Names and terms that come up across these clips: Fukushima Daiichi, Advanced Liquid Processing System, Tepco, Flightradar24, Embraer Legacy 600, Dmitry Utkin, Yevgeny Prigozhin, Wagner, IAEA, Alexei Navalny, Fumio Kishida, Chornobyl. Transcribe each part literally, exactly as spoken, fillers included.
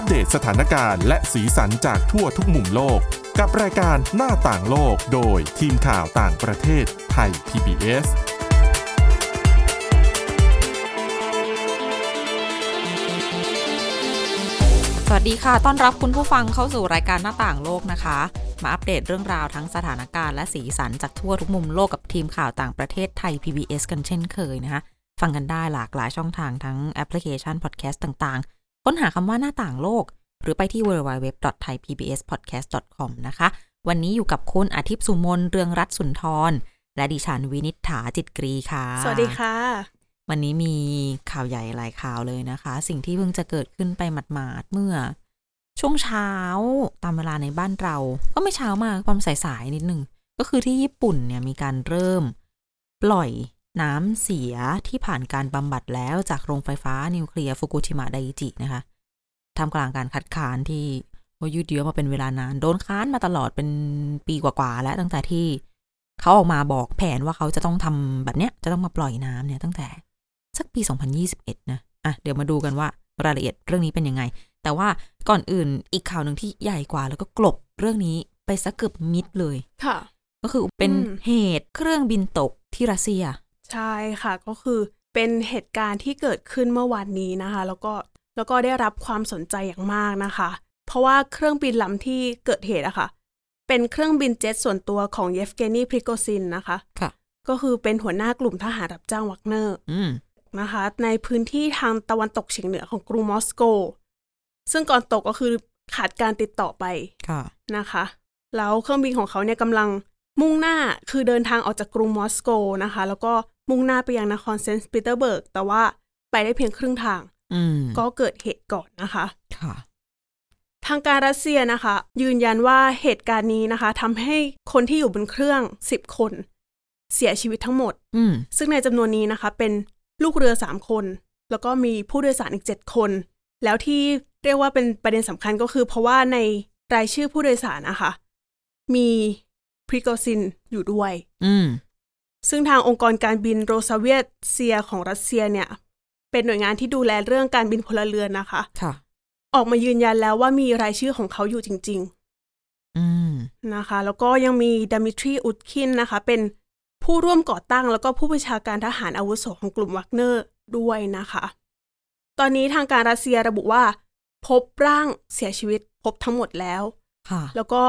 อัปเดตสถานการณ์และสีสันจากทั่วทุกมุมโลกกับรายการหน้าต่างโลกโดยทีมข่าวต่างประเทศไทย พี บี เอสสวัสดีค่ะต้อนรับคุณผู้ฟังเข้าสู่รายการหน้าต่างโลกนะคะมาอัปเดตเรื่องราวทั้งสถานการณ์และสีสันจากทั่วทุกมุมโลกกับทีมข่าวต่างประเทศไทย พี บี เอส กันเช่นเคยนะคะฟังกันได้หลากหลายช่องทางทั้งแอปพลิเคชันพอดแคสต์ต่างๆค้นหาคำว่าหน้าต่างโลกหรือไปที่ ดับเบิลยู ดับเบิลยู ดับเบิลยู ดอท ไทย พี บี เอส พอดแคสต์ ดอท คอม นะคะวันนี้อยู่กับคุณอาทิตย์สุมนเรืองรัตน์สุนทรและดิฉันวินิษฐาจิตกรีค่ะสวัสดีค่ะวันนี้มีข่าวใหญ่หลายข่าวเลยนะคะสิ่งที่เพิ่งจะเกิดขึ้นไปหมาดๆเมื่อช่วงเช้าตามเวลาในบ้านเราก็ไม่เช้ามากประมาณสายๆนิดนึงก็คือที่ญี่ปุ่นเนี่ยมีการเริ่มปล่อยน้ำเสียที่ผ่านการบำบัดแล้วจากโรงไฟฟ้านิวเคลียร์ฟุกุชิมะไดอิจินะคะทำกลางการคัดค้านที่ยืดเยื้อมาเป็นเวลานานโดนค้านมาตลอดเป็นปีกว่าๆแล้วตั้งแต่ที่เขาออกมาบอกแผนว่าเขาจะต้องทำแบบเนี้ยจะต้องมาปล่อยน้ำเนี่ยตั้งแต่สักปีสองพันยี่สิบเอ็ดนะอ่ะเดี๋ยวมาดูกันว่ารายละเอียดเรื่องนี้เป็นยังไงแต่ว่าก่อนอื่นอีกข่าวหนึ่งที่ใหญ่กว่าแล้วก็กลบเรื่องนี้ไปสักเกือบมิดเลยค่ะก็คือเป็นเหตุเครื่องบินตกที่รัสเซียใช่ค่ะก็คือเป็นเหตุการณ์ที่เกิดขึ้นเมื่อวานนี้นะคะแล้วก็แล้วก็ได้รับความสนใจอย่างมากนะคะเพราะว่าเครื่องบินลำที่เกิดเหตุอะค่ะเป็นเครื่องบินเจ็ตส่วนตัวของเยฟเกนี พริโกซินนะคะค่ะก็คือเป็นหัวหน้ากลุ่มทหารรับจ้างวักเนอร์นะคะในพื้นที่ทางตะวันตกเฉียงเหนือของกรุงมอสโกซึ่งก่อนตกก็คือขาดการติดต่อไปนะคะแล้วเครื่องบินของเขาเนี่ยกำลังมุ่งหน้าคือเดินทางออกจากกรุงมอสโกนะคะแล้วก็มุ่งหน้าไปยังนครเซนต์ปีเตอร์เบิร์กแต่ว่าไปได้เพียงครึ่งทางก็เกิดเหตุก่อนนะคะทางการรัสเซียนะคะยืนยันว่าเหตุการณ์นี้นะคะทำให้คนที่อยู่บนเครื่องสิบคนเสียชีวิตทั้งหมดซึ่งในจำนวนนี้นะคะเป็นลูกเรือสามคนแล้วก็มีผู้โดยสารอีกเจ็ดคนแล้วที่เรียกว่าเป็นประเด็นสำคัญก็คือเพราะว่าในรายชื่อผู้โดยสารนะคะมีพริโกซินอยู่ด้วยซึ่งทางองค์กรการบินโรซาเวียตเซียของรัสเซียเนี่ยเป็นหน่วยงานที่ดูแลเรื่องการบินพลเรือนนะคะออกมายืนยันแล้วว่ามีรายชื่อของเขาอยู่จริงๆนะคะแล้วก็ยังมีดมิทรี อุทคินนะคะเป็นผู้ร่วมก่อตั้งแล้วก็ผู้บัญชาการทหารอาวุโสของกลุ่มวักเนอร์ด้วยนะคะตอนนี้ทางการรัสเซียระบุว่าพบร่างเสียชีวิตพบทั้งหมดแล้วแล้วก็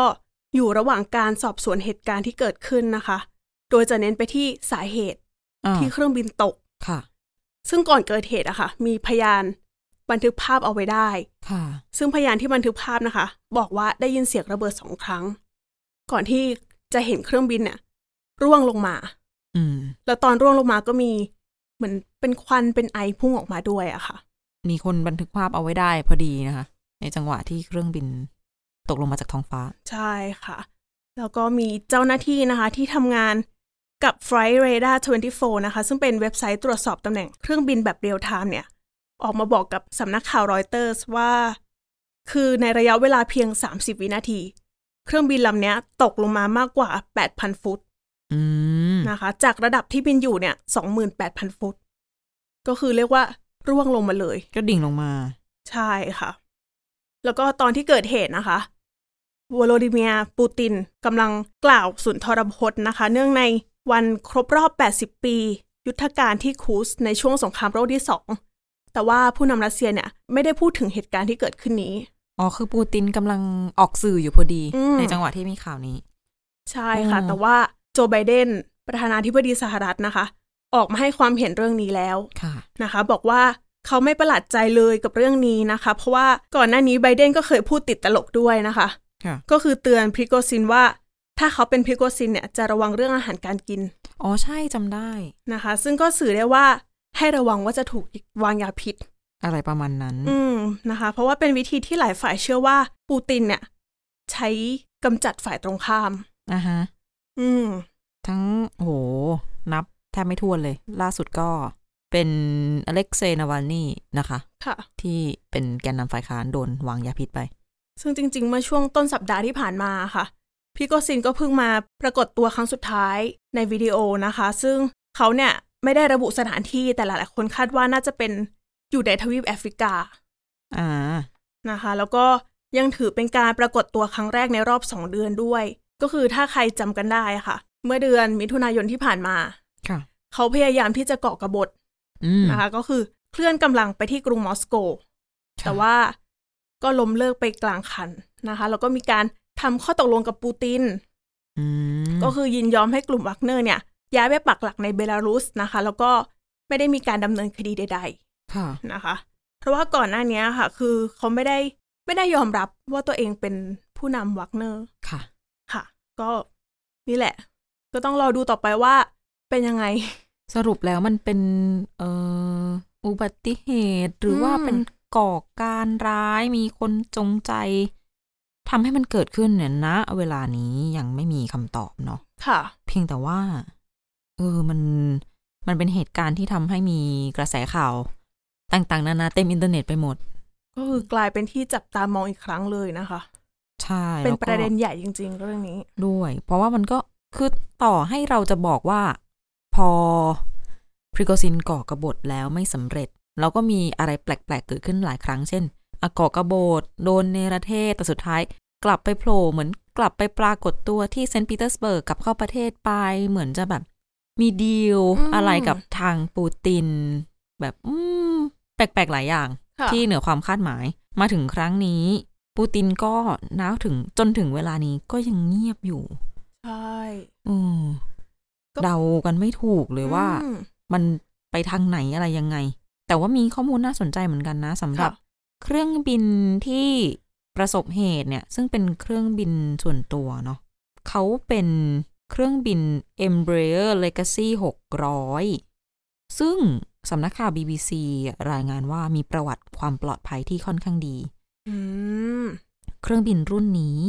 อยู่ระหว่างการสอบสวนเหตุการณ์ที่เกิดขึ้นนะคะโดยจะเน้นไปที่สาเหตุที่เครื่องบินตกซึ่งก่อนเกิดเหตุอะค่ะมีพยานบันทึกภาพเอาไว้ได้ซึ่งพยานที่บันทึกภาพนะคะบอกว่าได้ยินเสียงระเบิดสองครั้งก่อนที่จะเห็นเครื่องบินเนี่ยร่วงลงมาแล้วตอนร่วงลงมาก็มีเหมือนเป็นควันเป็นไอพุ่งออกมาด้วยอะค่ะมีคนบันทึกภาพเอาไว้ได้พอดีนะคะในจังหวะที่เครื่องบินตกลงมาจากท้องฟ้าใช่ค่ะแล้วก็มีเจ้าหน้าที่นะคะที่ทำงานกับ ไฟลท์เรดาร์ ทเวนตี้โฟร์ นะคะซึ่งเป็นเว็บไซต์ตรวจสอบตำแหน่งเครื่องบินแบบเรียลไทม์เนี่ยออกมาบอกกับสำนักข่าวรอยเตอร์สว่าคือในระยะเวลาเพียงสามสิบวินาทีเครื่องบินลำนี้ตกลงมามากกว่า แปดพัน ฟุตนะคะจากระดับที่บินอยู่เนี่ย สองหมื่นแปดพัน ฟุตก็คือเรียกว่าร่วงลงมาเลยก็ดิ่งลงมาใช่ค่ะแล้วก็ตอนที่เกิดเหตุนะคะวโลดิเมียร์ปูตินกำลังกล่าวสุนทรพจน์นะคะเนื่องในวันครบรอบแปดสิบปียุทธการที่คูสในช่วงสงครามโลกที่สองแต่ว่าผู้นำรัสเซียเนี่ยไม่ได้พูดถึงเหตุการณ์ที่เกิดขึ้นนี้อ๋อคือปูตินกำลังออกสื่ออยู่พอดีในจังหวะที่มีข่าวนี้ใช่ค่ะแต่ว่าโจไบเดนประธานาธิบดีสหรัฐนะคะออกมาให้ความเห็นเรื่องนี้แล้วนะคะบอกว่าเขาไม่ประหลาดใจเลยกับเรื่องนี้นะคะเพราะว่าก่อนหน้านี้ไบเดนก็เคยพูดติดตลกด้วยนะคะก็คือเตือนพริโกซินว่าถ้าเขาเป็นพริโกซินเนี่ยจะระวังเรื่องอาหารการกินอ๋อใช่จำได้นะคะซึ่งก็สื่อได้ว่าให้ระวังว่าจะถูกวางยาพิษอะไรประมาณนั้นอืมนะคะเพราะว่าเป็นวิธีที่หลายฝ่ายเชื่อว่าปูตินเนี่ยใช้กำจัดฝ่ายตรงข้ามอ่าฮะอืมทั้งโหนับแทบไม่ถ้วนเลยล่าสุดก็เป็นอเล็กเซย์ นาวานี่นะคะค่ะที่เป็นแกนนำฝ่ายค้านโดนวางยาพิษไปซึ่งจริงๆเมื่อช่วงต้นสัปดาห์ที่ผ่านมาค่ะพริโกซินก็เพิ่งมาปรากฏตัวครั้งสุดท้ายในวิดีโอนะคะซึ่งเขาเนี่ยไม่ได้ระบุสถานที่แต่หลายๆคนคาดว่าน่าจะเป็นอยู่ในทวีปแอฟริกาอ่า นะคะแล้วก็ยังถือเป็นการปรากฏตัวครั้งแรกในรอบสองเดือนด้วยก็คือถ้าใครจำกันได้ค่ะเมื่อเดือนมิถุนายนที่ผ่านมาเขาพยายามที่จะเกาะกบฏนะคะก็คือเคลื่อนกำลังไปที่กรุงมอสโกแต่ว่าก็ล้มเลิกไปกลางคันนะคะแล้วก็มีการทำข้อตกลงกับปูตินก็คือยินยอมให้กลุ่มวักเนอร์เนี่ยย้ายไปปักหลักในเบลารุสนะคะแล้วก็ไม่ได้มีการดำเนินคดีใดๆนะคะเพราะว่าก่อนหน้านี้ค่ะคือเขาไม่ได้ไม่ได้ยอมรับว่าตัวเองเป็นผู้นำวักเนอร์ค่ะค่ะก็นี่แหละก็ต้องรอดูต่อไปว่าเป็นยังไงสรุปแล้วมันเป็นเอ่ออุบัติเหตุหรือว่าเป็นก่อการร้ายมีคนจงใจทำให้มันเกิดขึ้นเนี่ยนะเวลานี้ยังไม่มีคำตอบเนาะค่ะเพียงแต่ว่าเออมันมันเป็นเหตุการณ์ที่ทำให้มีกระแสข่าวต่างๆนานาเต็มอินเทอร์เน็ตไปหมดก็คือกลายเป็นที่จับตามองอีกครั้งเลยนะคะใช่เป็นประเด็นใหญ่จริงๆเรื่องนี้ด้วยเพราะว่ามันก็คือต่อให้เราจะบอกว่าพอพริโกซินก่อกบฏแล้วไม่สำเร็จเราก็มีอะไรแปลกๆเกิดขึ้นหลายครั้งเช่นก่อกบฏโดนเนรเทศแต่สุดท้ายกลับไปโผล่เหมือนกลับไปปรากฏตัวที่เซนต์ปีเตอร์สเบิร์กกลับเข้าประเทศไปเหมือนจะแบบมีดีล อ, อะไรกับทางปูตินแบบแปลกๆหลายอย่างที่เหนือความคาดหมายมาถึงครั้งนี้ปูตินก็น้าวถึงจนถึงเวลานี้ก็ยังเงียบอยู่ใช่เดากันไม่ถูกเลยว่ามันไปทางไหนอะไรยังไงแต่ว่ามีข้อมูลน่าสนใจเหมือนกันนะสำหรับเครื่องบินที่ประสบเหตุเนี่ยซึ่งเป็นเครื่องบินส่วนตัวเนาะเขาเป็นเครื่องบิน Embraer Legacy หกร้อยซึ่งสำนักข่าว บี บี ซี รายงานว่ามีประวัติความปลอดภัยที่ค่อนข้างดีเครื่องบินรุ่นนี้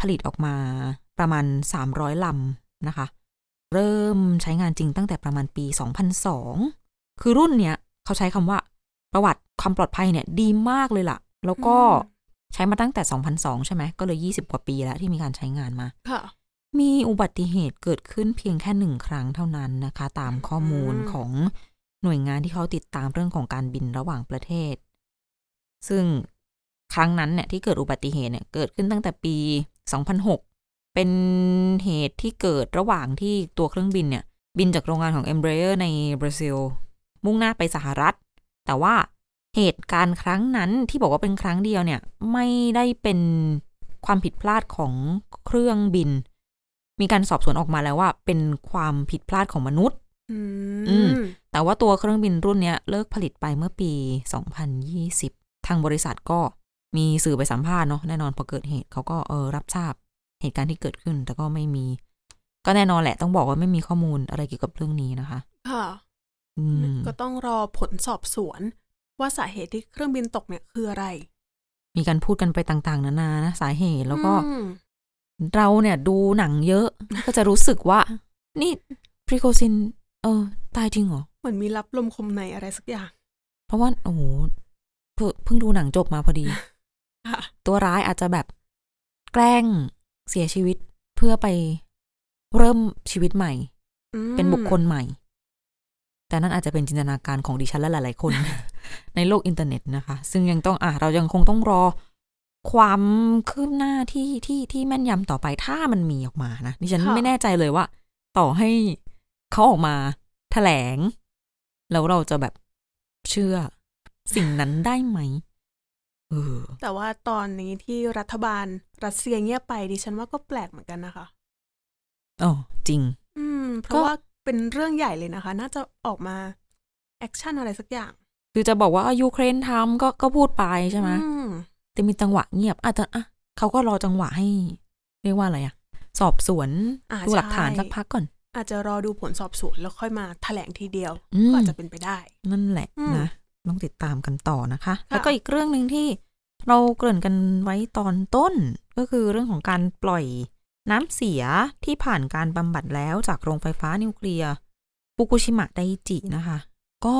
ผลิตออกมาประมาณสามร้อยลำนะคะเริ่มใช้งานจริงตั้งแต่ประมาณปีสองพันสองคือรุ่นเนี้ยเขาใช้คำว่าประวัติความปลอดภัยเนี่ยดีมากเลยล่ะแล้วก็ใช้มาตั้งแต่สองพันสองใช่ไหมก็เลยยี่สิบกว่าปีแล้วที่มีการใช้งานมามีอุบัติเหตุเกิดขึ้นเพียงแค่หนึ่งครั้งเท่านั้นนะคะตามข้อมูลของหน่วยงานที่เขาติดตามเรื่องของการบินระหว่างประเทศซึ่งครั้งนั้นเนี่ยที่เกิดอุบัติเหตุเนี่ยเกิดขึ้นตั้งแต่ปีสองพันหกเป็นเหตุที่เกิดระหว่างที่ตัวเครื่องบินเนี่ยบินจากโรงงานของ Embraer ในบราซิลมุ่งหน้าไปสหรัฐแต่ว่าเหตุการณ์ครั้งนั้นที่บอกว่าเป็นครั้งเดียวเนี่ยไม่ได้เป็นความผิดพลาดของเครื่องบินมีการสอบสวนออกมาแล้วว่าเป็นความผิดพลาดของมนุษย์แต่ว่าตัวเครื่องบินรุ่นนี้เลิกผลิตไปเมื่อปีสองพันยี่สิบทางบริษัทก็มีสื่อไปสัมภาษณ์เนาะแน่นอนพอเกิดเหตุเขาก็เออรับทราบเหตุการณ์ที่เกิดขึ้นแต่ก็ไม่มีก็แน่นอนแหละต้องบอกว่าไม่มีข้อมูลอะไรเกี่ยวกับเรื่องนี้นะคะค่ะก็ต้องรอผลสอบสวนว่าสาเหตุที่เครื่องบินตกเนี่ยคืออะไรมีการพูดกันไปต่างๆนานานะสาเหตุแล้วก็เราเนี่ยดูหนังเยอะก็จะรู้สึกว่านี่พริโกซินเออตายจริงเหรอเหมือนมีรับลมคมในอะไรสักอย่างเพราะว่าโอ้โหเพิ่งดูหนังจบมาพอดี ตัวร้ายอาจจะแบบแกล้งเสียชีวิตเพื่อไปเริ่มชีวิตใหม่เป็นบุคคลใหม่แต่นั่นอาจจะเป็นจินตนาการของดิฉันและหลายๆคน ในโลกอินเทอร์เน็ตนะคะซึ่งยังต้องอ่ะเรายังคงต้องรอความคืบหน้าที่ที่ที่แม่นยำต่อไปถ้ามันมีออกมานะดิฉันไม่แน่ใจเลยว่าต่อให้เขาออกมาแถลงแล้วเราจะแบบเชื่อสิ่งนั้นได้ไหมเออแต่ว่าตอนนี้ที่รัฐบาลรัสเซียเงียบไปดิฉันว่าก็แปลกเหมือนกันนะคะอ๋อจริงอืมเพราะว่าเป็นเรื่องใหญ่เลยนะคะน่าจะออกมาแอคชั่นอะไรสักอย่างคือจะบอกว่ายูเครนทำก็ก็พูดไปใช่ไหมแต่มีจังหวะเงียบอาจจะอ่ะเขาก็รอจังหวะให้เรียกว่าอะไรอะสอบสวนดูหลักฐานสักพักก่อนอาจจะรอดูผลสอบสวนแล้วค่อยมาแถลงทีเดียวก็อาจจะเป็นไปได้นั่นแหละนะต้องติดตามกันต่อนะคะแล้วก็อีกเรื่องนึงที่เราเกริ่นกันไว้ตอนต้นก็คือเรื่องของการปล่อยน้ำเสียที่ผ่านการบำบัดแล้วจากโรงไฟฟ้านิวเคลียร์ฟุกุชิมะไดจินะคะก็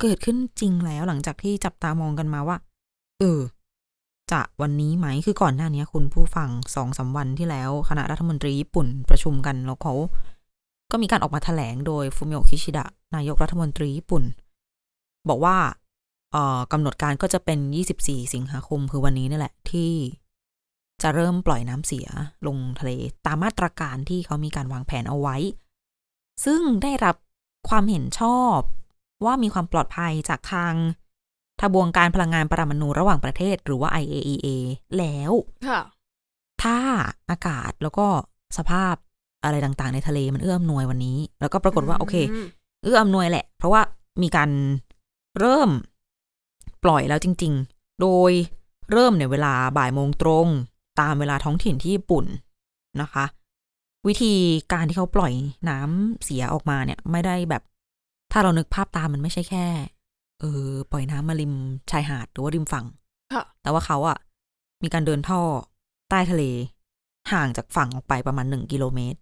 เกิดขึ้นจริงแล้วหลังจากที่จับตามองกันมาว่าเออจะวันนี้ไหมคือก่อนหน้านี้คุณผู้ฟัง สองถึงสาม วันที่แล้วคณะรัฐมนตรีญี่ปุ่นประชุมกันแล้วเขาก็มีการออกมาแถลงโดยฟูมิโอะ คิชิดะนายกรัฐมนตรีญี่ปุ่นบอกว่า กำหนดการก็จะเป็นยี่สิบสี่สิงหาคมคือวันนี้นี่แหละที่จะเริ่มปล่อยน้ำเสียลงทะเลตามมาตรการที่เขามีการวางแผนเอาไว้ซึ่งได้รับความเห็นชอบว่ามีความปลอดภัยจากทางทบวงการพลังงานปรมาณูระหว่างประเทศหรือว่า ไอ เอ อี เอ แล้วถ้าอากาศแล้วก็สภาพอะไรต่างๆในทะเลมันเอื้ออำนวยวันนี้แล้วก็ปรากฏว่าโอเคเอื้ออำนวยแหละเพราะว่ามีการเริ่มปล่อยแล้วจริงๆโดยเริ่มในเวลาบ่ายโมงตรงตามเวลาท้องถิ่นที่ญี่ปุ่นนะคะวิธีการที่เขาปล่อยน้ำเสียออกมาเนี่ยไม่ได้แบบถ้าเรานึกภาพตามมันไม่ใช่แค่เออปล่อยน้ำมาริมชายหาดหรือว่าริมฝั่งแต่ว่าเขาอ่ะมีการเดินท่อใต้ทะเลห่างจากฝั่งออกไปประมาณหนึ่งกิโลเมตร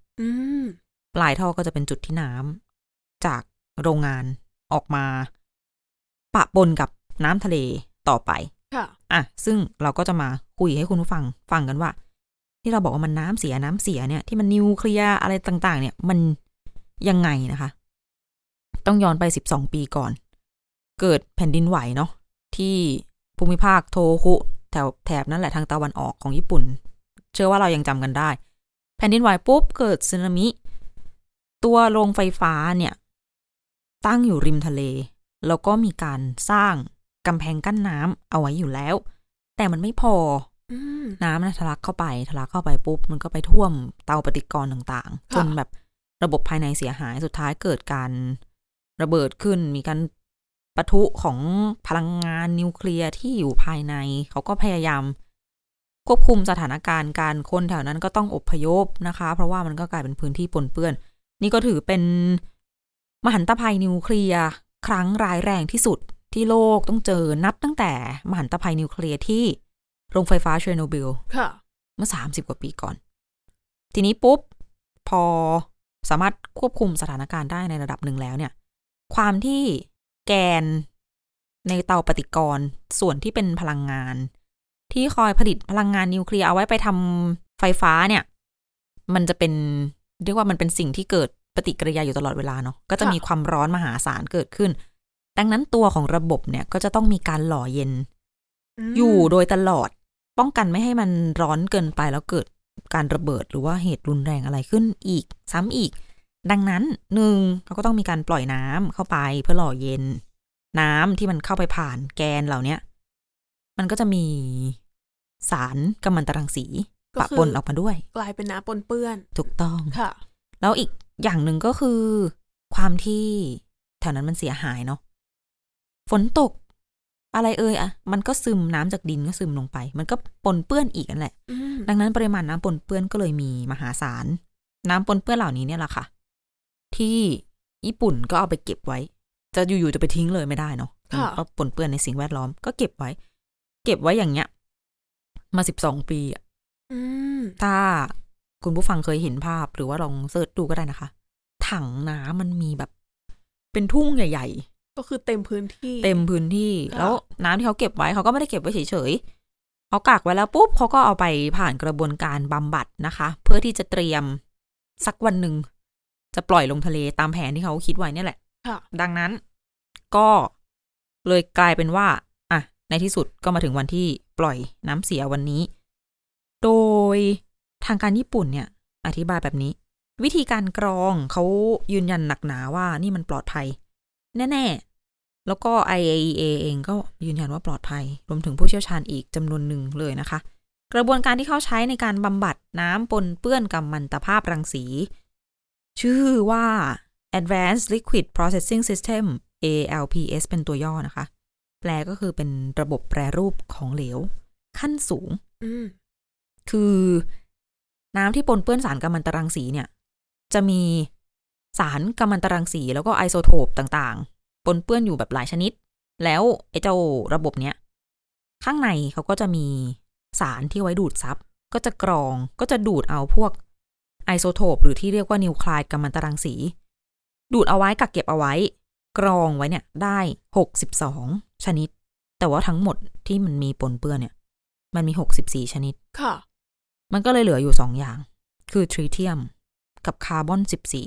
ปลายท่อก็จะเป็นจุดที่น้ำจากโรงงานออกมาปะปนกับน้ำทะเลต่อไปอ่ะซึ่งเราก็จะมาคุยให้คุณผู้ฟังฟังกันว่าที่เราบอกว่ามันน้ำเสียน้ำเสียเนี่ยที่มันนิวเคลียร์อะไรต่างๆเนี่ยมันยังไงนะคะต้องย้อนไปสิบสองปีก่อนเกิดแผ่นดินไหวเนาะที่ภูมิภาคโทคุแถวแถบนั่นแหละทางตะวันออกของญี่ปุ่นเชื่อว่าเรายังจำกันได้แผ่นดินไหวปุ๊บเกิดสึนามิตัวโรงไฟฟ้าเนี่ยตั้งอยู่ริมทะเลแล้วก็มีการสร้างกำแพงกั้นน้ำเอาไว้อยู่แล้วแต่มันไม่พอน้ำนะทะลักเข้าไปทะลักเข้าไปปุ๊บมันก็ไปท่วมเตาปฏิกรณ์ต่างๆจนแบบระบบภายในเสียหายสุดท้ายเกิดการระเบิดขึ้นมีการปะทุของพลังงานนิวเคลียร์ที่อยู่ภายในเขาก็พยายามควบคุมสถานการณ์การคนแถวนั้นก็ต้องอพยพนะคะเพราะว่ามันก็กลายเป็นพื้นที่ปนเปื้อนนี่ก็ถือเป็นมหันตภัยนิวเคลียร์ครั้งร้ายแรงที่สุดที่โลกต้องเจอนับตั้งแต่มหันตภัยนิวเคลียร์ที่โรงไฟฟ้าเชอร์โนบิลเมื่อสามสิบกว่าปีก่อนทีนี้ปุ๊บพอสามารถควบคุมสถานการณ์ได้ในระดับหนึ่งแล้วเนี่ยความที่แกนในเตาปฏิกรณ์ส่วนที่เป็นพลังงานที่คอยผลิตพลังงานนิวเคลียร์เอาไว้ไปทำไฟฟ้าเนี่ยมันจะเป็นเรียกว่ามันเป็นสิ่งที่เกิดปฏิกิริยาอยู่ตลอดเวลาเนาะก็จะมีความร้อนมหาศาลเกิดขึ้นดังนั้นตัวของระบบเนี่ยก็จะต้องมีการหล่อเย็นอยู่โดยตลอดป้องกันไม่ให้มันร้อนเกินไปแล้วเกิดการระเบิดหรือว่าเหตุรุนแรงอะไรขึ้นอีกซ้ำอีกดังนั้นหนึ่งเขาก็ต้องมีการปล่อยน้ำเข้าไปเพื่อหล่อเย็นน้ำที่มันเข้าไปผ่านแกนเหล่านี้มันก็จะมีสารกัมมันตรังสีปะปนออกมาด้วยกลายเป็นน้ำปนเปื้อนถูกต้องค่ะแล้วอีกอย่างหนึ่งก็คือความที่แถวนั้นมันเสียหายเนาะฝนตกอะไรเอ่ยอ่ะมันก็ซึมน้ำจากดินก็ซึมลงไปมันก็ปนเปื้อนอีกนั่นแหละดังนั้นปริมาณน้ำปนเปื้อนก็เลยมีมหาศาลน้ำปนเปื้อนเหล่านี้เนี่ยแหละค่ะที่ญี่ปุ่นก็เอาไปเก็บไว้จะอยู่ๆจะไปทิ้งเลยไม่ได้เนาะก็ปนเปื้อนในสิ่งแวดล้อมก็เก็บไว้เก็บไว้อย่างเงี้ยมาสิบสองปีอ่ะถ้าคุณผู้ฟังเคยเห็นภาพหรือว่าลองเสิร์ชดูก็ได้นะคะถังน้ำมันมีแบบเป็นทุ่งใหญ่ๆก็คือเต็มพื้นที่เต็มพื้นที่แล้วน้ำที่เขาเก็บไว้เขาก็ไม่ได้เก็บไว้เฉยๆเขากักไว้แล้วปุ๊บเขาก็เอาไปผ่านกระบวนการบำบัดนะคะเพื่อที่จะเตรียมสักวันหนึ่งจะปล่อยลงทะเลตามแผนที่เขาคิดไว้เนี่ยแหละดังนั้นก็เลยกลายเป็นว่าอ่ะในที่สุดก็มาถึงวันที่ปล่อยน้ำเสียวันนี้โดยทางการญี่ปุ่นเนี่ยอธิบายแบบนี้วิธีการกรองเขายืนยันหนักหนาว่านี่มันปลอดภัยแน่ๆแล้วก็ ไอ เอ อี เอ เองก็ยืนยันว่าปลอดภัยรวมถึงผู้เชี่ยวชาญอีกจำนวนหนึ่งเลยนะคะกระบวนการที่เขาใช้ในการบำบัดน้ำปนเปื้อนกัมมันตภาพรังสีชื่อว่า Advanced Liquid Processing System เอ แอล พี เอส เป็นตัวย่อนะคะแปลก็คือเป็นระบบแปรรูปของเหลวขั้นสูงคือน้ำที่ปนเปื้อนสารกัมมันตรังสีเนี่ยจะมีสารกัมมันตรังสีแล้วก็ไอโซโทปต่างๆปนเปื้อนอยู่แบบหลายชนิดแล้วไอ้เจ้าระบบเนี้ยข้างในเขาก็จะมีสารที่ไว้ดูดซับก็จะกรองก็จะดูดเอาพวกไอโซโทปหรือที่เรียกว่านิวคลายกัมมันตรังสีดูดเอาไว้กักเก็บเอาไว้กรองไว้เนี่ยได้หกสิบสองชนิดแต่ว่าทั้งหมดที่มันมีปนเปื้อนเนี่ยมันมีหกสิบสี่ชนิดค่ะมันก็เลยเหลืออยู่สองอย่างคือทริเทียมกับคาร์บอนสิบสี่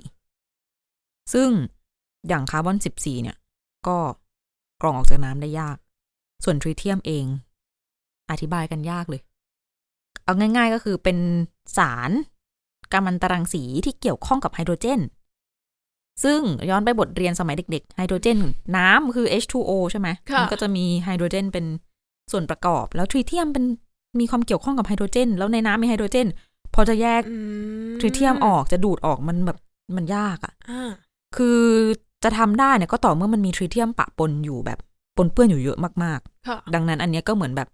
ซึ่งอย่างคาร์บอนสิบสี่เนี่ยก็กรองออกจากน้ำได้ยาก ส่วนทริเทียมเองอธิบายกันยากเลยเอาง่ายๆก็คือเป็นสารกัมมันตรังสีที่เกี่ยวข้องกับไฮโดรเจนซึ่งย้อนไปบทเรียนสมัยเด็กๆไฮโดรเจนน้ำคือ เอช ทู โอ ใช่ไหมมันก็จะมีไฮโดรเจนเป็นส่วนประกอบแล้วทริเทียมเป็นมีความเกี่ยวข้องกับไฮโดรเจนแล้วในน้ำมีไฮโดรเจนพอจะแยกทริเทียมออกจะดูดออกมันแบบมันยากอ่ะคือจะทำได้เนี่ยก็ต่อเมื่อมันมีทริเทียมปะปนอยู่แบบปนเปื้อนอยู่เยอะมากๆดังนั้นอันนี้ก็เหมือนแบบ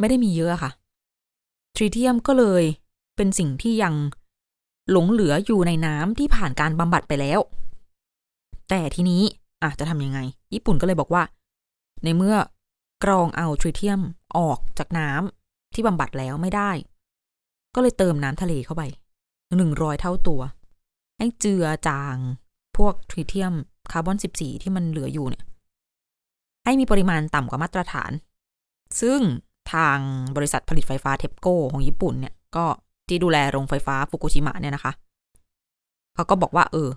ไม่ได้มีเยอะค่ะทริเทียมก็เลยเป็นสิ่งที่ยังหลงเหลืออยู่ในน้ำที่ผ่านการบำบัดไปแล้วแต่ทีนี้อ่ะจะทำยังไงญี่ปุ่นก็เลยบอกว่าในเมื่อกรองเอาทริเทียมออกจากน้ำที่บำบัดแล้วไม่ได้ก็เลยเติมน้ำทะเลเข้าไปหนึ่งร้อยเท่าตัวให้เจือจางพวกทริเทียมคาร์บอนสิบสี่ที่มันเหลืออยู่เนี่ยให้มีปริมาณต่ำกว่ามาตรฐานซึ่งทางบริษัทผลิตไฟฟ้า Tepco ของญี่ปุ่นเนี่ยก็ที่ดูแลโรงไฟฟ้าฟุกุชิมะเนี่ยนะคะเขาก็บอกว่าเออ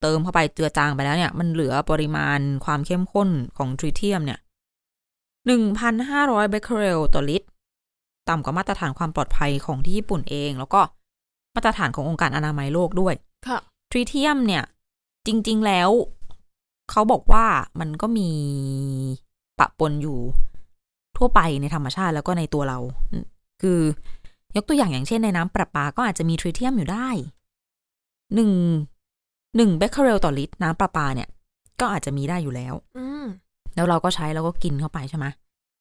เติมเข้าไปเจือจางไปแล้วเนี่ยมันเหลือปริมาณความเข้มข้นของทริเทียมเนี่ย หนึ่งพันห้าร้อย เบคเรลต่อลิตรต่ำกว่ามาตรฐานความปลอดภัยของที่ญี่ปุ่นเองแล้วก็มาตรฐานขององค์การอนามัยโลกด้วยค่ะทริเทียมเนี่ยจริงๆแล้วเขาบอกว่ามันก็มีปะปนอยู่ทั่วไปในธรรมชาติแล้วก็ในตัวเราคือยกตัวอย่างอย่างเช่นในน้ำประปาก็อาจจะมีทริเทียมอยู่ได้หนึ่ง หนึ่งเบคเคอเรลต่อลิตรน้ำประปาเนี่ยก็อาจจะมีได้อยู่แล้วแล้วเราก็ใช้แล้วก็กินเข้าไปใช่ไหม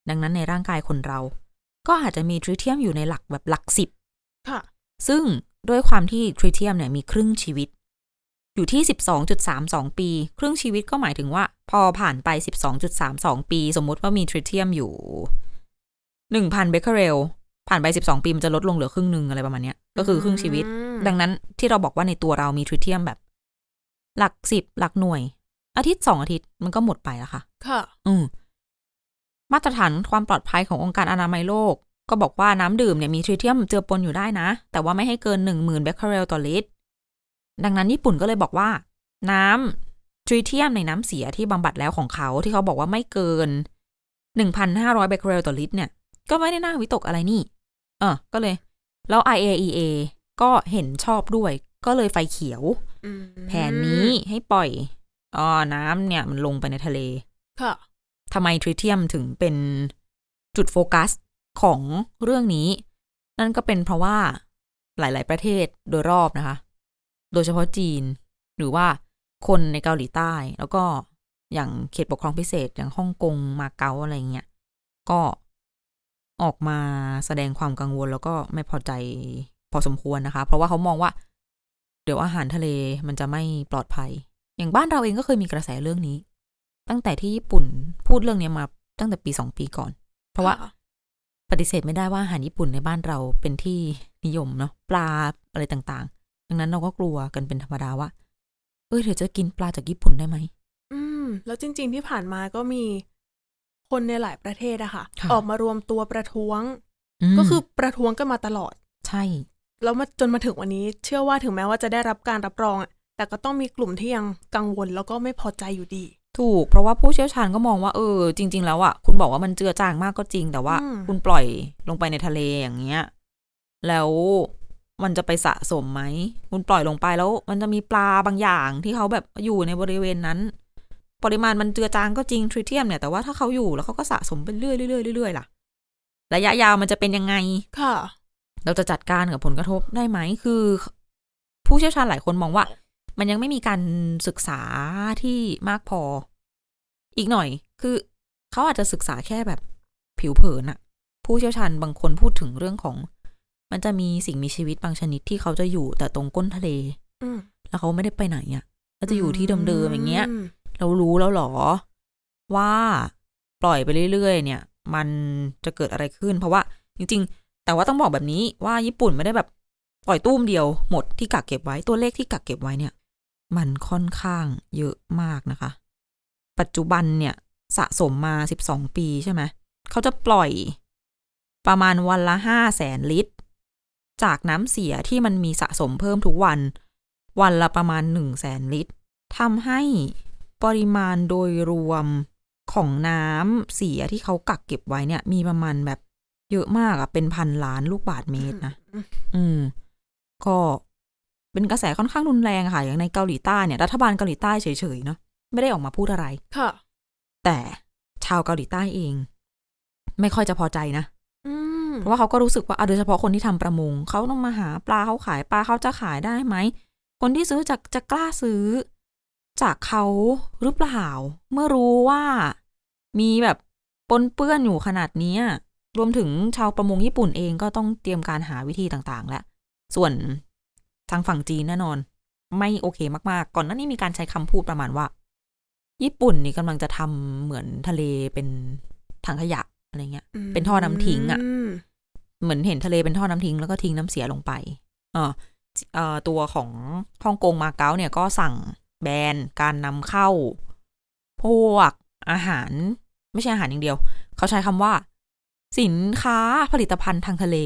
ดังนั้นในร่างกายคนเราก็อาจจะมีทริเทียมอยู่ในหลักแบบหลักสิบค่ะซึ่งด้วยความที่ทริเทียมเนี่ยมีครึ่งชีวิตอยู่ที่ สิบสองจุดสามสอง ปีครึ่งชีวิตก็หมายถึงว่าพอผ่านไป สิบสองจุดสามสอง ปีสมมติว่ามีทริเทียมอยู่ หนึ่งพัน เบคเคอเรลผ่านไปสิบสองปีมันจะลดลงเหลือครึ่งนึงอะไรประมาณนี้ก็คือครึ่งชีวิตดังนั้นที่เราบอกว่าในตัวเรามีทริเทียมแบบหลักสิบหลักหน่วยอาทิตย์สองอาทิตย์มันก็หมดไปแล้วค่ะค่ะอืมมาตรฐานความปลอดภัยขององค์การอนามัยโลกก็บอกว่าน้ำดื่มเนี่ยมีทริเทียมเจือปนอยู่ได้นะแต่ว่าไม่ให้เกิน หนึ่งหมื่น เบคเคอเรลต่อลิตรดังนั้นญี่ปุ่นก็เลยบอกว่าน้ำทริเทียมในน้ำเสียที่บำบัดแล้วของเขาที่เขาบอกว่าไม่เกิน หนึ่งพันห้าร้อย เบคเคอเรลต่อลิตรเนี่ยก็ไม่ได้น่าวิตกอะไรนี่เออก็เลยแล้ว ไอ เอ อี เอ ก็เห็นชอบด้วยก็เลยไฟเขียวแผนนี้ให้ปล่อยอ๋อน้ำเนี่ยมันลงไปในทะเลค่ะทำไมทริเทียมถึงเป็นจุดโฟกัสของเรื่องนี้นั่นก็เป็นเพราะว่าหลายๆประเทศโดยรอบนะคะโดยเฉพาะจีนหรือว่าคนในเกาหลีใต้แล้วก็อย่างเขตปกครองพิเศษอย่างฮ่องกงมาเก๊าอะไรเงี้ยก็ออกมาแสดงความกังวลแล้วก็ไม่พอใจพอสมควรนะคะเพราะว่าเขามองว่าเดี๋ยวอาหารทะเลมันจะไม่ปลอดภัยอย่างบ้านเราเองก็เคยมีกระแสเรื่องนี้ตั้งแต่ที่ญี่ปุ่นพูดเรื่องนี้มาตั้งแต่ปีสองปีก่อนเพราะว่าปฏิเสธไม่ได้ว่าอาหารญี่ปุ่นในบ้านเราเป็นที่นิยมเนาะปลาอะไรต่างดังนั้นเราก็กลัวกันเป็นธรรมดาว่าเอ้ยเธอจะกินปลาจากญี่ปุ่นได้ไหมอืมแล้วจริงๆที่ผ่านมาก็มีคนในหลายประเทศอะค่ะออกมารวมตัวประท้วงก็คือประท้วงกันมาตลอดใช่แล้วมาจนมาถึงวันนี้เชื่อว่าถึงแม้ว่าจะได้รับการรับรองแต่ก็ต้องมีกลุ่มที่ยังกังวลแล้วก็ไม่พอใจอยู่ดีถูกเพราะว่าผู้เชี่ยวชาญก็มองว่าเออจริงๆแล้วอะคุณบอกว่ามันเจือจางมากก็จริงแต่ว่าคุณปล่อยลงไปในทะเลอย่างเงี้ยแล้วมันจะไปสะสมไหมคุณปล่อยลงไปแล้วมันจะมีปลาบางอย่างที่เขาแบบอยู่ในบริเวณนั้นปริมาณมันเจือจางก็จริงทริเทียมเนี่ยแต่ว่าถ้าเขาอยู่แล้วเขาก็สะสมไปเรื่อยเรื่อยเรื่อยล่ะระยะยาวมันจะเป็นยังไงค่ะเราจะจัดการกับผลกระทบได้ไหมคือผู้เชี่ยวชาญหลายคนมองว่ามันยังไม่มีการศึกษาที่มากพออีกหน่อยคือเขาอาจจะศึกษาแค่แบบผิวเผินอะผู้เชี่ยวชาญบางคนพูดถึงเรื่องของมันจะมีสิ่งมีชีวิตบางชนิดที่เขาจะอยู่แต่ตรงก้นทะเลแล้วเขาไม่ได้ไปไหนอ่ะเขาจะอยู่ที่เดิมๆอย่างเงี้ยเรารู้แล้วหรอว่าปล่อยไปเรื่อยๆเนี่ยมันจะเกิดอะไรขึ้นเพราะว่าจริงๆแต่ว่าต้องบอกแบบนี้ว่าญี่ปุ่นไม่ได้แบบปล่อยตู้มเดียวหมดที่กักเก็บไว้ตัวเลขที่กักเก็บไว้เนี่ยมันค่อนข้างเยอะมากนะคะปัจจุบันเนี่ยสะสมมาสิบสองปีใช่ไหมเขาจะปล่อยประมาณวันละห้าแสนลิตรจากน้ำเสียที่มันมีสะสมเพิ่มทุกวันวันละประมาณ หนึ่งแสน ลิตรทำให้ปริมาณโดยรวม ของน้ำเสียที่เขากักเก็บไว้เนี่ยมีประมาณแบบเยอะมากอะเป็นพันล้านลูกบาศก์เมตรนะอืมก็เป็นกระแสค่อนข้างรุนแรงค่ะอย่างในเกาหลีใต้เนี่ยรัฐบาลเกาหลีใต้เฉยๆเนาะไม่ได้ออกมาพูดอะไรค่ะแต่ชาวเกาหลีใต้เองไม่ค่อยจะพอใจนะเพราะว่าเขาก็รู้สึกว่าโดยเฉพาะคนที่ทำประมงเขาต้องมาหาปลาเขาขายปลาเขาจะขายได้ไหมคนที่ซื้อจะจะกล้าซื้อจากเขาหรือเปล่าเมื่อรู้ว่ามีแบบปนเปื้อนอยู่ขนาดนี้รวมถึงชาวประมงญี่ปุ่นเองก็ต้องเตรียมการหาวิธีต่างๆแล้วส่วนทางฝั่งจีนแน่นอนไม่โอเคมากๆก่อนหน้านี้มีการใช้คำพูดประมาณว่าญี่ปุ่นนี่กำลังจะทำเหมือนทะเลเป็นถังขยะอะไรเงี้ยเป็นท่อน้ำทิ้งอ่ะเหมือนเห็นทะเลเป็นท่อน้ำทิ้งแล้วก็ทิ้งน้ำเสียลงไปอ่าเอ่อตัวของฮ่องกงมาเก๊าเนี่ยก็สั่งแบนการนำเข้าพวกอาหารไม่ใช่อาหารอย่างเดียวเขาใช้คำว่าสินค้าผลิตภัณฑ์ทางทะเล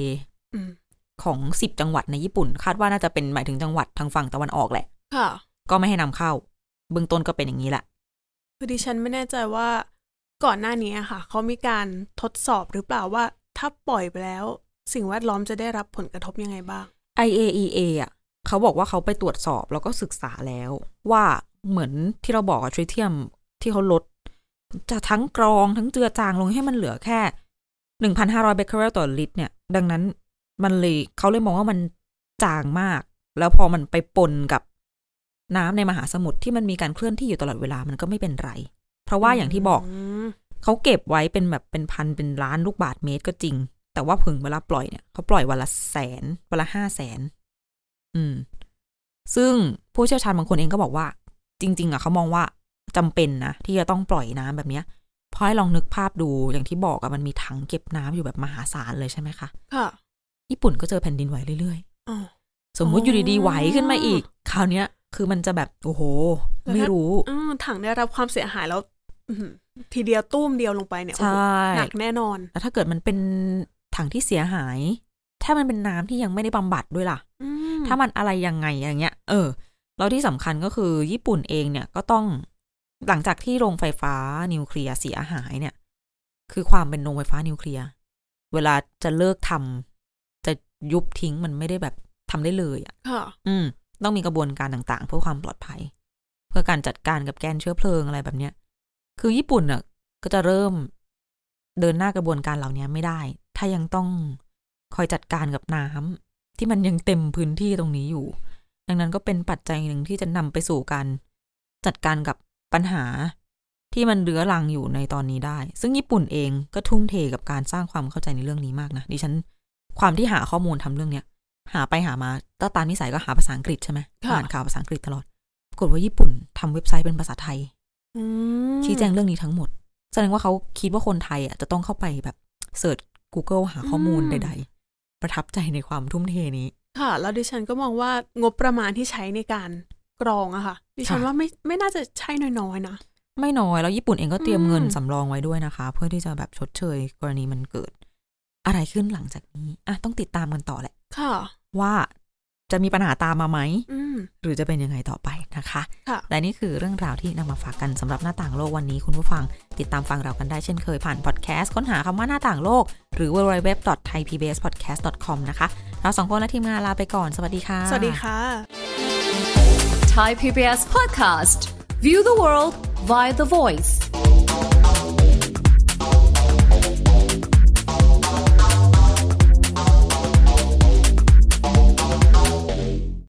ของสิบจังหวัดในญี่ปุ่นคาดว่าน่าจะเป็นหมายถึงจังหวัดทางฝั่งตะวันออกแหละค่ะก็ไม่ให้นำเข้าเบื้องต้นก็เป็นอย่างนี้แหละคือดิฉันไม่แน่ใจว่าก่อนหน้านี้ค่ะเขามีการทดสอบหรือเปล่าว่าถ้าปล่อยไปแล้วสิ่งแวดล้อมจะได้รับผลกระทบยังไงบ้าง ไอ เอ อี เอ อ่ะเขาบอกว่าเขาไปตรวจสอบแล้วก็ศึกษาแล้วว่าเหมือนที่เราบอกอะทริเทียมที่เขาลดจะทั้งกรองทั้งเจือจางลงให้มันเหลือแค่ หนึ่งพันห้าร้อย เบคเกอเรลต่อลิตรเนี่ยดังนั้นมันเลยเขาเลยมองว่ามันจางมากแล้วพอมันไปปนกับน้ำในมหาสมุทรที่มันมีการเคลื่อนที่อยู่ตลอดเวลามันก็ไม่เป็นไรเพราะว่าอย่างที่บอกเขาเก็บไว้เป็นแบบเป็นพันเป็นล้านลูกบาศก์เมตรก็จริงแต่ว่าพึงเวลาปล่อยเนี่ยเขาปล่อยวันละแสนวันละห้าแสนอืมซึ่งผู้เชี่ยวชาญบางคนเองก็บอกว่าจริงๆอ่ะเขามองว่าจำเป็นนะที่จะต้องปล่อยน้ำแบบเนี้ยเพราะให้ลองนึกภาพดูอย่างที่บอกอะมันมีถังเก็บน้ำอยู่แบบมหาศาลเลยใช่ไหมคะค่ะญี่ปุ่นก็เจอแผ่นดินไหวเรื่อยๆสมมุติอยู่ดีๆไหวขึ้นมาอีกคราวเนี้ยคือมันจะแบบโอ้โหไม่รู้ถังได้รับความเสียหายแล้วทีเดียวตุ้มเดียวลงไปเนี่ยหนักแน่นอนแล้วถ้าเกิดมันเป็นถังที่เสียหายถ้ามันเป็นน้ำที่ยังไม่ได้บำบัดด้วยล่ะถ้ามันอะไรยังไงอย่างเงี้ยเออแล้วที่สำคัญก็คือญี่ปุ่นเองเนี่ยก็ต้องหลังจากที่โรงไฟฟ้านิวเคลียร์เสียหายเนี่ยคือความเป็นโรงไฟฟ้านิวเคลียร์เวลาจะเลิกทำยุบทิ้งมันไม่ได้แบบทำได้เลยอ่ะอืมต้องมีกระบวนการต่างๆเพื่อความปลอดภัยเพื่อการจัดการกับแกนเชื้อเพลิงอะไรแบบเนี้ยคือญี่ปุ่นอ่ะก็จะเริ่มเดินหน้ากระบวนการเหล่านี้ไม่ได้ถ้ายังต้องคอยจัดการกับน้ำที่มันยังเต็มพื้นที่ตรงนี้อยู่ดังนั้นก็เป็นปัจจัยหนึ่งที่จะนำไปสู่การจัดการกับปัญหาที่มันเรื้อรังอยู่ในตอนนี้ได้ซึ่งญี่ปุ่นเองก็ทุ่มเทกับการสร้างความเข้าใจในเรื่องนี้มากนะดิฉันความที่หาข้อมูลทำเรื่องเนี้ยหาไปหามาตาตามนิสัยก็หาภาษาอังกฤษใช่ไหมอ่านข่าวภาษาอังกฤษตลอดปรากฏว่าญี่ปุ่นทำเว็บไซต์เป็นภาษาไทยชี้แจงเรื่องนี้ทั้งหมดแสดงว่าเขาคิดว่าคนไทยอ่ะจะต้องเข้าไปแบบเสิร์ช Google หาข้อมูลใดๆประทับใจในความทุ่มเทนี้ค่ะแล้วดิฉันก็มองว่างบประมาณที่ใช้ในการกรองอะค่ะดิฉันว่าไม่ไม่น่าจะใช่น้อยๆนะไม่น้อยแล้วญี่ปุ่นเองก็เตรียมเงินสำรองไว้ด้วยนะคะเพื่อที่จะแบบชดเชยกรณีมันเกิดอะไรขึ้นหลังจากนี้อ่ะต้องติดตามกันต่อแหละค่ะว่าจะมีปัญหาตามมาไหมหรือจะเป็นยังไงต่อไปนะคะและนี่คือเรื่องราวที่นำมาฝากกันสำหรับหน้าต่างโลกวันนี้คุณผู้ฟังติดตามฟังเรากันได้เช่นเคยผ่านพอดแคสต์ค้นหาคำว่าหน้าต่างโลกหรือ ดับเบิลยู ดับเบิลยู ดับเบิลยู ดอท ไทยพีบีเอสพอดแคสต์ ดอท คอม นะคะเราสองคนและทีมงานลาไปก่อนสวัสดีค่ะสวัสดีค่ะ Thai พี บี เอส Podcast View the World via the Voice